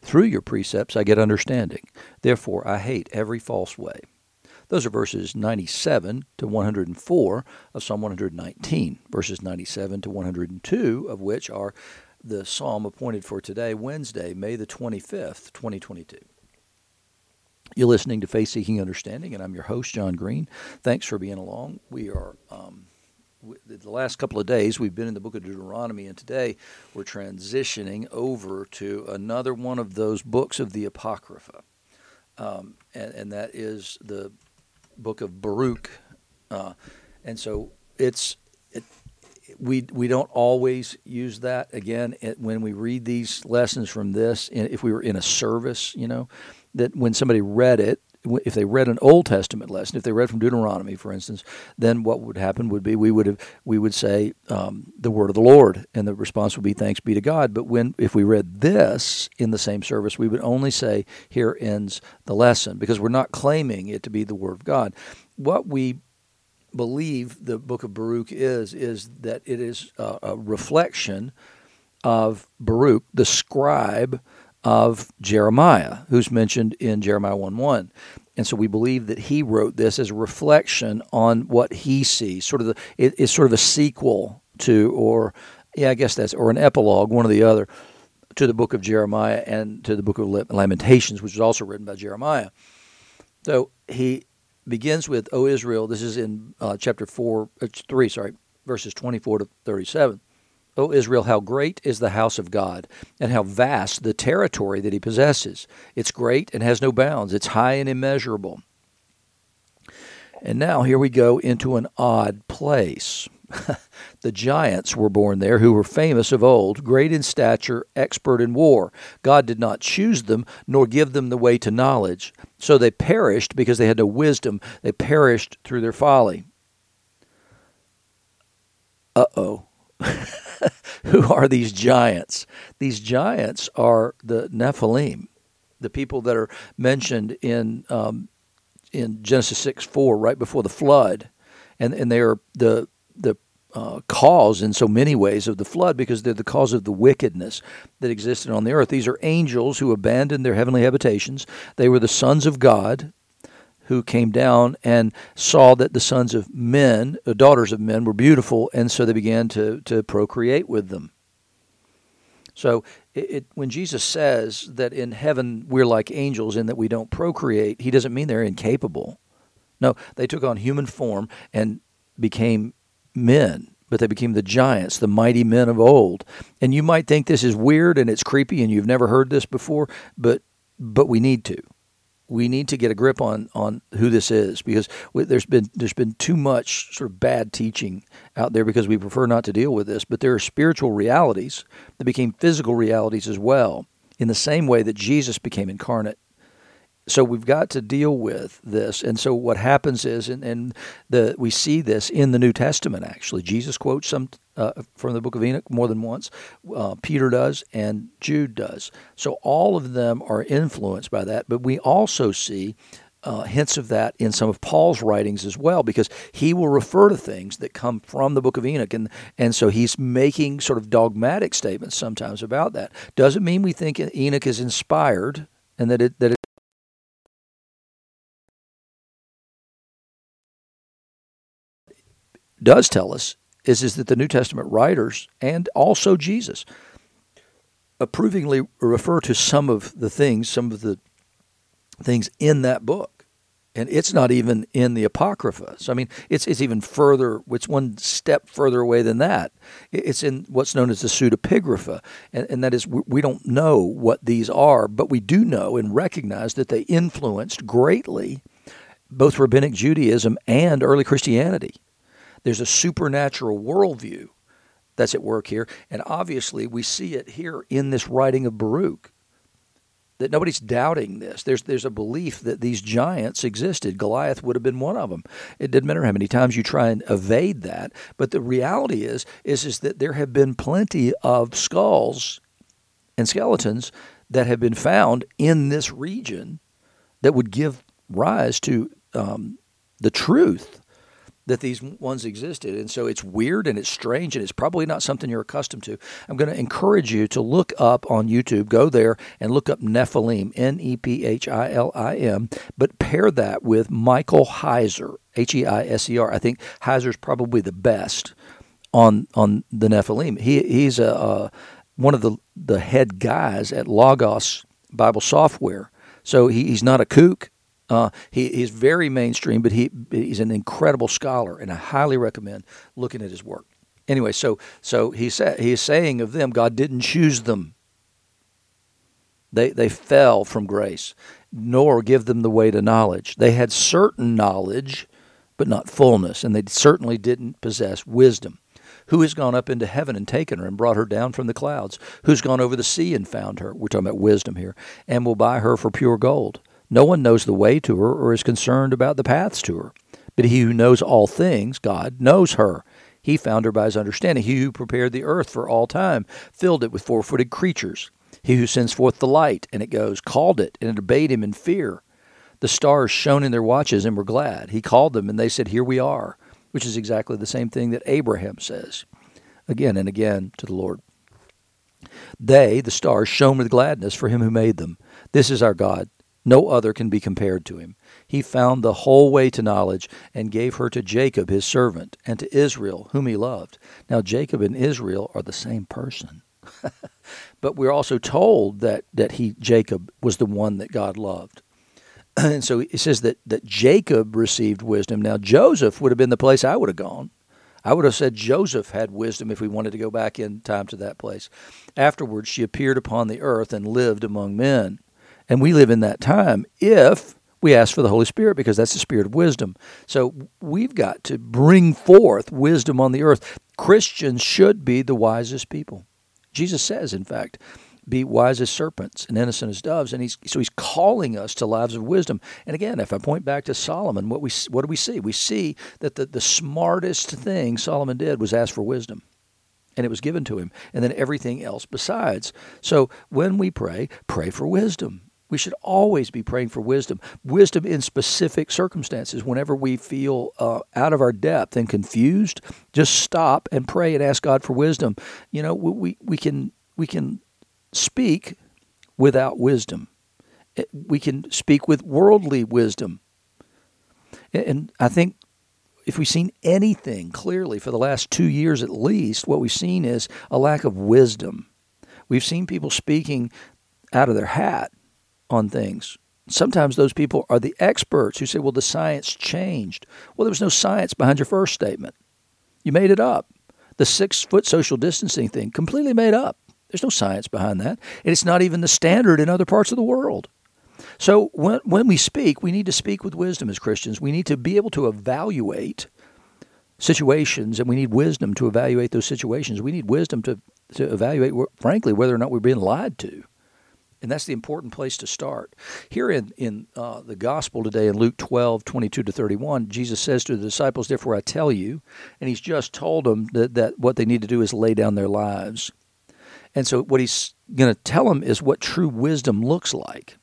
Through your precepts I get understanding. Therefore I hate every false way. Those are verses 97 to 104 of Psalm 119, verses 97 to 102 of which are the psalm appointed for today, Wednesday, May the 25th, 2022. You're listening to Faith Seeking Understanding, and I'm your host, John Green. Thanks for being along. We are, the last couple of days, we've been in the book of Deuteronomy, and today we're transitioning over to another one of those books of the Apocrypha. And that is the book of Baruch, and so we don't always use that. Again, when we read these lessons from this, if we were in a service, you know, that when somebody read it, if they read an Old Testament lesson, if they read from Deuteronomy, for instance, then what would happen would be we would say the word of the Lord, and the response would be thanks be to God. But if we read this in the same service, we would only say here ends the lesson, because we're not claiming it to be the word of God. What we believe the book of Baruch is that it is a reflection of Baruch, the scribe of Jeremiah, who's mentioned in Jeremiah 1:1. And so we believe that he wrote this as a reflection on what he sees, sort of it's sort of a sequel to, or an epilogue, one or the other, to the book of Jeremiah and to the book of Lamentations, which was also written by Jeremiah. So he begins with, O Israel, this is in chapter 3, verses 24 to 37. O Israel, how great is the house of God, and how vast the territory that he possesses. It's great and has no bounds. It's high and immeasurable. And now here we go into an odd place. The giants were born there who were famous of old, great in stature, expert in war. God did not choose them, nor give them the way to knowledge. So they perished because they had no wisdom. They perished through their folly. Uh-oh. Who are these giants? These giants are the Nephilim, the people that are mentioned in Genesis 6:4, right before the flood, and they are the cause in so many ways of the flood, because they're the cause of the wickedness that existed on the earth. These are angels who abandoned their heavenly habitations. They were the sons of God, who came down and saw that the sons of men, the daughters of men, were beautiful, and so they began to procreate with them. So when Jesus says that in heaven we're like angels in that we don't procreate, he doesn't mean they're incapable. No, they took on human form and became men, but they became the giants, the mighty men of old. And you might think this is weird and it's creepy and you've never heard this before, but we need to. We need to get a grip on who this is, because there's been too much sort of bad teaching out there because we prefer not to deal with this. But there are spiritual realities that became physical realities as well, in the same way that Jesus became incarnate. So we've got to deal with this. And so what happens is, and we see this in the New Testament, actually. Jesus quotes some from the book of Enoch more than once. Peter does, and Jude does. So all of them are influenced by that. But we also see hints of that in some of Paul's writings as well, because he will refer to things that come from the book of Enoch. And so he's making sort of dogmatic statements sometimes about that. Doesn't mean we think Enoch is inspired and that it does tell us is that the New Testament writers and also Jesus approvingly refer to some of the things in that book, and it's not even in the Apocrypha. So I mean, it's even further. It's one step further away than that. It's in what's known as the pseudepigrapha, and that is we don't know what these are, but we do know and recognize that they influenced greatly both rabbinic Judaism and early Christianity. There's a supernatural worldview that's at work here, and obviously we see it here in this writing of Baruch. that nobody's doubting this. There's a belief that these giants existed. Goliath would have been one of them. It didn't matter how many times you try and evade that. But the reality is that there have been plenty of skulls and skeletons that have been found in this region that would give rise to the truth that these ones existed. And so it's weird and it's strange and it's probably not something you're accustomed to. I'm going to encourage you to look up on YouTube, go there and look up Nephilim, Nephilim, but pair that with Michael Heiser, Heiser. I think Heiser's probably the best on the Nephilim. He's one of the head guys at Logos Bible Software. So he's not a kook. He's very mainstream, but he's an incredible scholar, and I highly recommend looking at his work. Anyway, so he's saying of them, God didn't choose them. They fell from grace, nor give them the way to knowledge. They had certain knowledge, but not fullness, and they certainly didn't possess wisdom. Who has gone up into heaven and taken her and brought her down from the clouds? Who's gone over the sea and found her? We're talking about wisdom here. And will buy her for pure gold. No one knows the way to her or is concerned about the paths to her. But he who knows all things, God, knows her. He found her by his understanding. He who prepared the earth for all time, filled it with four-footed creatures. He who sends forth the light, and it goes, called it, and it obeyed him in fear. The stars shone in their watches and were glad. He called them, and they said, here we are, which is exactly the same thing that Abraham says again and again to the Lord. They, the stars, shone with gladness for him who made them. This is our God. No other can be compared to him. He found the whole way to knowledge and gave her to Jacob, his servant, and to Israel, whom he loved. Now, Jacob and Israel are the same person. But we're also told that Jacob was the one that God loved. And so it says that Jacob received wisdom. Now, Joseph would have been the place I would have gone. I would have said Joseph had wisdom if we wanted to go back in time to that place. Afterwards, she appeared upon the earth and lived among men. And we live in that time if we ask for the Holy Spirit, because that's the spirit of wisdom. So we've got to bring forth wisdom on the earth. Christians should be the wisest people. Jesus says, in fact, be wise as serpents and innocent as doves. And he's calling us to lives of wisdom. And again, if I point back to Solomon, what do we see? We see that the smartest thing Solomon did was ask for wisdom. And it was given to him. And then everything else besides. So when we pray, pray for wisdom. We should always be praying for wisdom. Wisdom in specific circumstances. Whenever we feel out of our depth and confused, just stop and pray and ask God for wisdom. You know, we can speak without wisdom. We can speak with worldly wisdom. And I think if we've seen anything clearly for the last 2 years at least, what we've seen is a lack of wisdom. We've seen people speaking out of their hat on things. Sometimes those people are the experts who say, well, the science changed. Well, there was no science behind your first statement. You made it up. The 6-foot social distancing thing, completely made up. There's no science behind that. And it's not even the standard in other parts of the world. So when we speak, we need to speak with wisdom as Christians. We need to be able to evaluate situations, and we need wisdom to evaluate those situations. We need wisdom to evaluate, frankly, whether or not we're being lied to. And that's the important place to start. Here in the gospel today in Luke 12:22-31, Jesus says to the disciples, therefore I tell you, and he's just told them that what they need to do is lay down their lives. And so what he's going to tell them is what true wisdom looks like.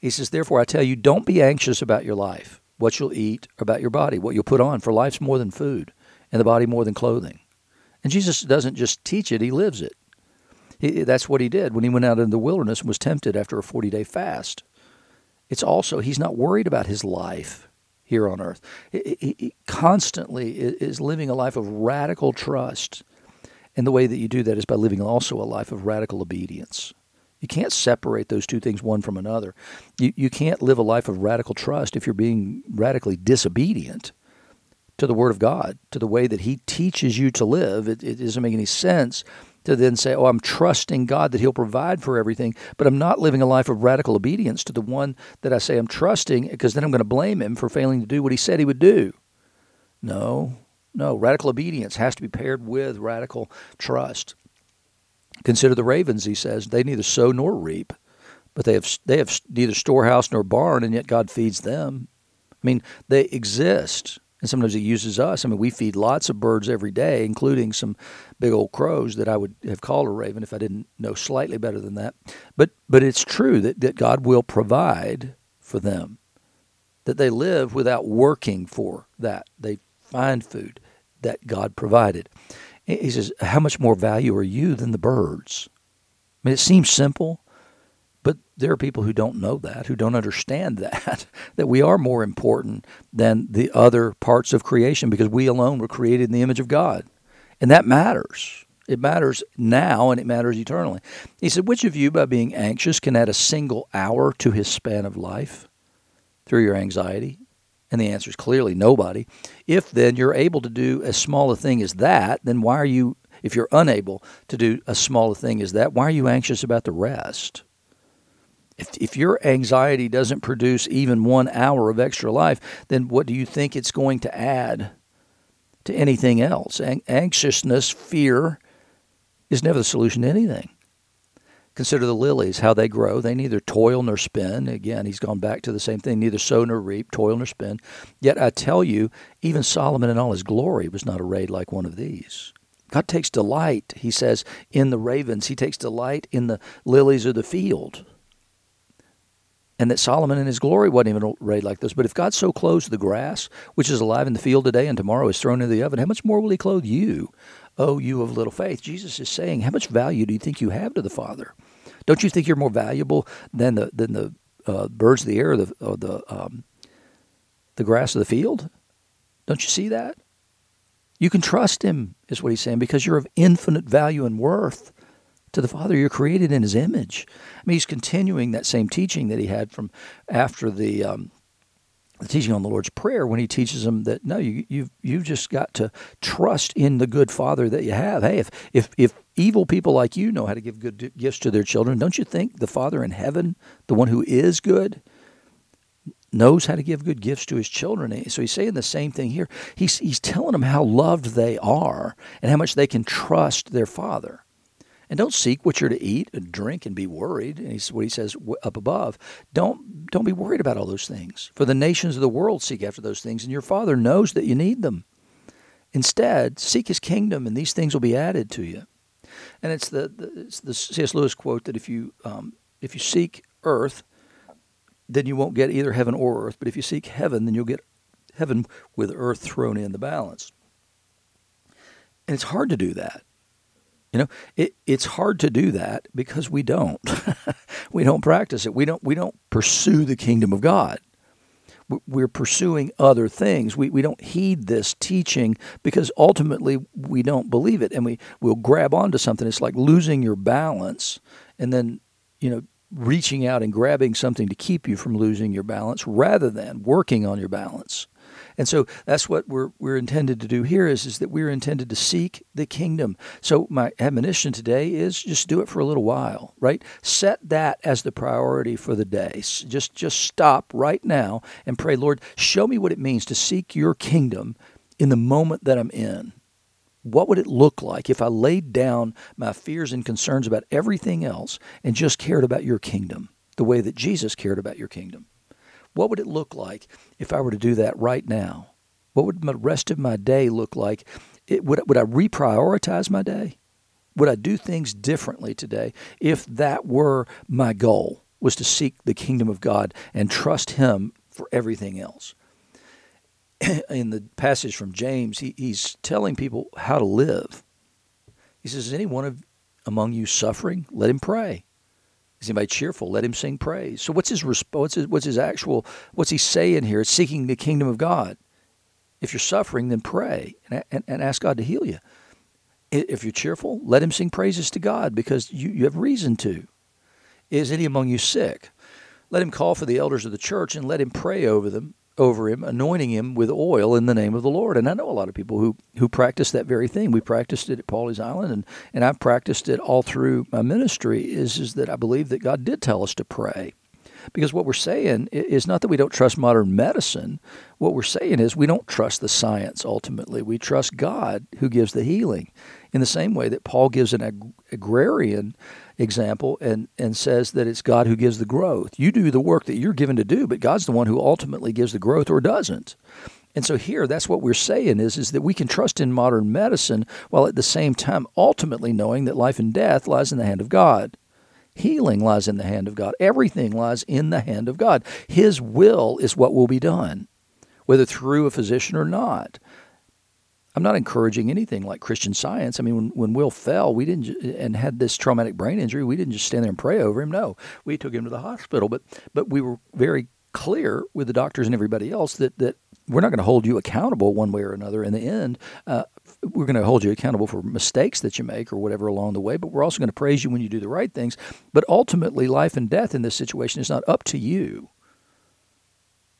He says, therefore, I tell you, don't be anxious about your life, what you'll eat, about your body, what you'll put on, for life's more than food, and the body more than clothing. And Jesus doesn't just teach it, he lives it. That's what he did when he went out in the wilderness and was tempted after a 40-day fast. It's also, he's not worried about his life here on earth. He constantly is living a life of radical trust. And the way that you do that is by living also a life of radical obedience. You can't separate those two things one from another. You can't live a life of radical trust if you're being radically disobedient to the Word of God, to the way that He teaches you to live. It doesn't make any sense to then say, oh, I'm trusting God that He'll provide for everything, but I'm not living a life of radical obedience to the one that I say I'm trusting, because then I'm going to blame Him for failing to do what He said He would do. No. Radical obedience has to be paired with radical trust. Consider the ravens, he says. They neither sow nor reap, but they have neither storehouse nor barn, and yet God feeds them. I mean, they exist, and sometimes He uses us. I mean, we feed lots of birds every day, including some big old crows that I would have called a raven if I didn't know slightly better than that. But it's true that God will provide for them, that they live without working for that. They find food that God provided. He says, how much more value are you than the birds? I mean, it seems simple, but there are people who don't know that, who don't understand that we are more important than the other parts of creation because we alone were created in the image of God. And that matters. It matters now and it matters eternally. He said, which of you, by being anxious, can add a single hour to his span of life through your anxiety? And the answer is clearly nobody. If then you're able to do as small a thing as that, then why are you, if you're unable to do as small a thing as that, why are you anxious about the rest? If your anxiety doesn't produce even 1 hour of extra life, then what do you think it's going to add to anything else? Anxiousness, fear, is never the solution to anything. Consider the lilies, how they grow. They neither toil nor spin. Again, he's gone back to the same thing. Neither sow nor reap, toil nor spin. Yet I tell you, even Solomon in all his glory was not arrayed like one of these. God takes delight, he says, in the ravens. He takes delight in the lilies of the field. And that Solomon in his glory wasn't even arrayed like this. But if God so clothes the grass, which is alive in the field today and tomorrow is thrown into the oven, how much more will he clothe you, O you of little faith? Jesus is saying, how much value do you think you have to the Father? Don't you think you're more valuable than the birds of the air, or the grass of the field? Don't you see that? You can trust him, is what he's saying, because you're of infinite value and worth to the Father. You're created in his image. I mean, he's continuing that same teaching that he had from after the teaching on the Lord's Prayer, when he teaches them that, no, you've just got to trust in the good Father that you have. Hey, if evil people like you know how to give good gifts to their children, don't you think the Father in heaven, the one who is good, knows how to give good gifts to his children? So he's saying the same thing here. He's telling them how loved they are and how much they can trust their Father. And don't seek what you're to eat and drink and be worried. And he's what he says up above. Don't be worried about all those things. For the nations of the world seek after those things, and your Father knows that you need them. Instead, seek his kingdom, and these things will be added to you. And it's the C.S. Lewis quote that if you seek earth, then you won't get either heaven or earth. But if you seek heaven, then you'll get heaven with earth thrown in the balance. And it's hard to do that. You know, it's hard to do that because we don't. We don't practice it. We don't pursue the kingdom of God. We're pursuing other things. We don't heed this teaching because ultimately we don't believe it, and we'll grab onto something. It's like losing your balance and then, you know, reaching out and grabbing something to keep you from losing your balance rather than working on your balance. And so that's what we're intended to do here is that we're intended to seek the kingdom. So my admonition today is just do it for a little while, right? Set that as the priority for the day. Just stop right now and pray, Lord, show me what it means to seek your kingdom in the moment that I'm in. What would it look like if I laid down my fears and concerns about everything else and just cared about your kingdom the way that Jesus cared about your kingdom? What would it look like if I were to do that right now? What would the rest of my day look like? Would I reprioritize my day? Would I do things differently today if that were my goal, was to seek the kingdom of God and trust him for everything else? In the passage from James, he's telling people how to live. He says, is anyone among you suffering? Let him pray. Is anybody cheerful? Let him sing praise. So what's he saying here? It's seeking the kingdom of God. If you're suffering, then pray and ask God to heal you. If you're cheerful, let him sing praises to God because you have reason to. Is any among you sick? Let him call for the elders of the church and let him pray over him, anointing him with oil in the name of the Lord. And I know a lot of people who practice that very thing. We practiced it at Pawleys Island, and I've practiced it all through my ministry, is that I believe that God did tell us to pray. Because what we're saying is not that we don't trust modern medicine. What we're saying is we don't trust the science ultimately. We trust God who gives the healing in the same way that Paul gives an agrarian example and says that it's God who gives the growth. You do the work that you're given to do, but God's the one who ultimately gives the growth or doesn't. And so here, that's what we're saying is that we can trust in modern medicine while at the same time ultimately knowing that life and death lies in the hand of God. Healing lies in the hand of God. Everything lies in the hand of God. His will is what will be done, whether through a physician or not. I'm not encouraging anything like Christian Science. I mean, when Will fell, we didn't, and had this traumatic brain injury, we didn't just stand there and pray over him. No, we took him to the hospital. But we were very clear with the doctors and everybody else that we're not going to hold you accountable one way or another. In the end, we're going to hold you accountable for mistakes that you make or whatever along the way, but we're also going to praise you when you do the right things. But ultimately, life and death in this situation is not up to you.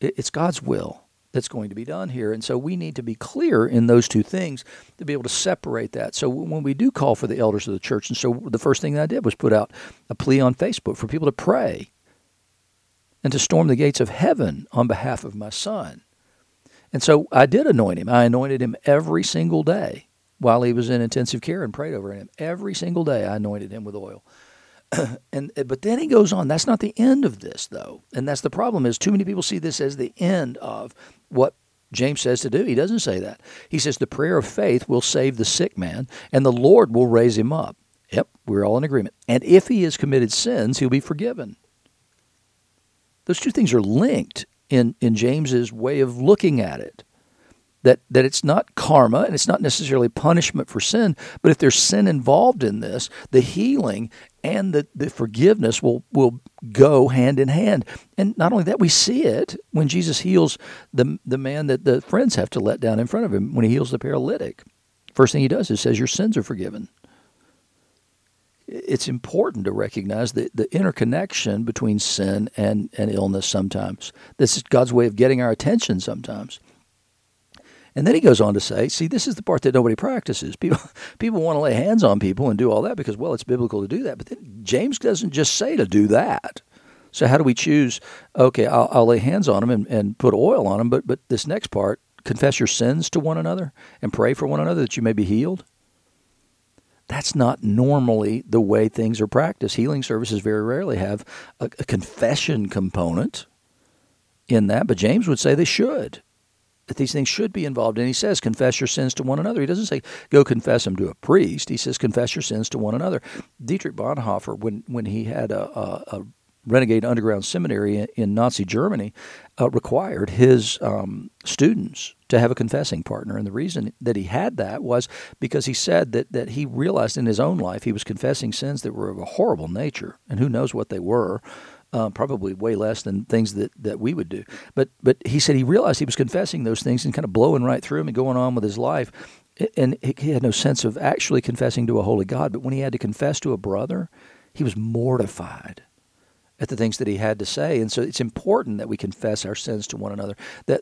It's God's will that's going to be done here. And so we need to be clear in those two things to be able to separate that. So when we do call for the elders of the church, and so the first thing that I did was put out a plea on Facebook for people to pray and to storm the gates of heaven on behalf of my son. And so I did anoint him. I anointed him every single day while he was in intensive care and prayed over him. Every single day I anointed him with oil. But then he goes on. That's not the end of this, though. And that's the problem is too many people see this as the end of what James says to do. He doesn't say that. He says the prayer of faith will save the sick man, and the Lord will raise him up. Yep, we're all in agreement. And if he has committed sins, he'll be forgiven. Those two things are linked in James's way of looking at it, that it's not karma and it's not necessarily punishment for sin, but if there's sin involved in this, the healing and the forgiveness will go hand in hand. And not only that, we see it when Jesus heals the man that the friends have to let down in front of him. When he heals the paralytic, first thing he does is says, your sins are forgiven. It's important to recognize the interconnection between sin and illness sometimes. This is God's way of getting our attention sometimes. And then he goes on to say, see, this is the part that nobody practices. People want to lay hands on people and do all that because, well, it's biblical to do that. But then James doesn't just say to do that. So how do we choose, okay, I'll lay hands on them and put oil on them, but this next part, confess your sins to one another and pray for one another that you may be healed? That's not normally the way things are practiced. Healing services very rarely have a confession component in that, but James would say they should, that these things should be involved. And he says, confess your sins to one another. He doesn't say, go confess them to a priest. He says, confess your sins to one another. Dietrich Bonhoeffer, when he had a renegade underground seminary in Nazi Germany, required his students to have a confessing partner. And the reason that he had that was because he said that he realized in his own life he was confessing sins that were of a horrible nature, and who knows what they were, probably way less than things that we would do. But he said he realized he was confessing those things and kind of blowing right through them and going on with his life. And he had no sense of actually confessing to a holy God. But when he had to confess to a brother, he was mortified at the things that he had to say. And so it's important that we confess our sins to one another,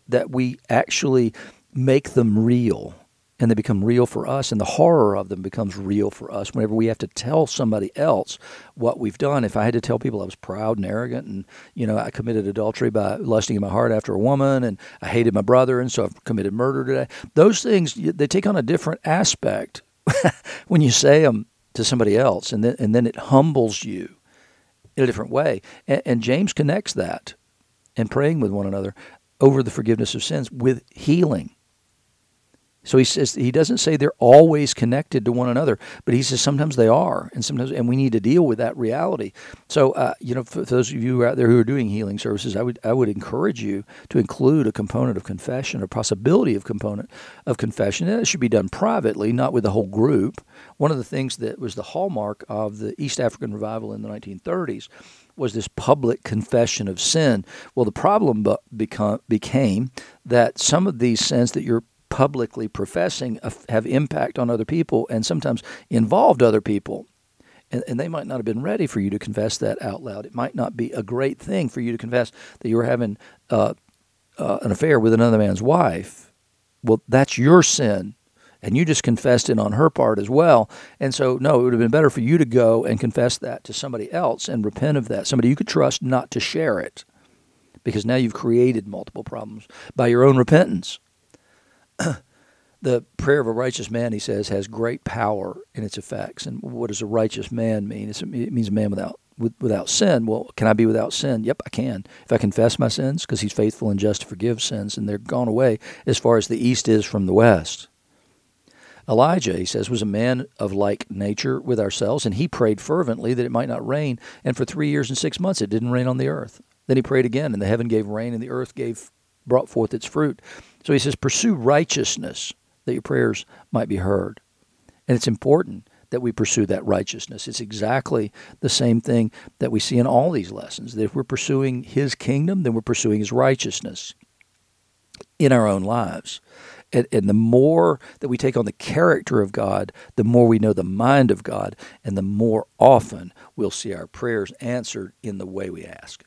that we actually make them real, and they become real for us, and the horror of them becomes real for us whenever we have to tell somebody else what we've done. If I had to tell people I was proud and arrogant and, you know, I committed adultery by lusting in my heart after a woman, and I hated my brother, and so I've committed murder today, those things, they take on a different aspect when you say them to somebody else, and then it humbles you in a different way. And James connects that and praying with one another over the forgiveness of sins with healing. So he says, he doesn't say they're always connected to one another, but he says sometimes they are, and we need to deal with that reality. So, for those of you out there who are doing healing services, I would encourage you to include a component of confession, or possibility of component of confession, and it should be done privately, not with the whole group. One of the things that was the hallmark of the East African revival in the 1930s was this public confession of sin. Well, the problem became that some of these sins that you're publicly professing have impact on other people, and sometimes involved other people. And they might not have been ready for you to confess that out loud. It might not be a great thing for you to confess that you were having an affair with another man's wife. Well, that's your sin, and you just confessed it on her part as well. And so, no, it would have been better for you to go and confess that to somebody else and repent of that, somebody you could trust not to share it, because now you've created multiple problems by your own repentance. The prayer of a righteous man, he says, has great power in its effects. And what does a righteous man mean? It means a man without sin. Well, can I be without sin? Yep, I can. If I confess my sins, because he's faithful and just to forgive sins, and they're gone away as far as the east is from the west. Elijah, he says, was a man of like nature with ourselves, and he prayed fervently that it might not rain. And for 3 years and 6 months, it didn't rain on the earth. Then he prayed again, and the heaven gave rain, and the earth brought forth its fruit. So he says, pursue righteousness, that your prayers might be heard. And it's important that we pursue that righteousness. It's exactly the same thing that we see in all these lessons, that if we're pursuing his kingdom, then we're pursuing his righteousness in our own lives. And the more that we take on the character of God, the more we know the mind of God, and the more often we'll see our prayers answered in the way we ask.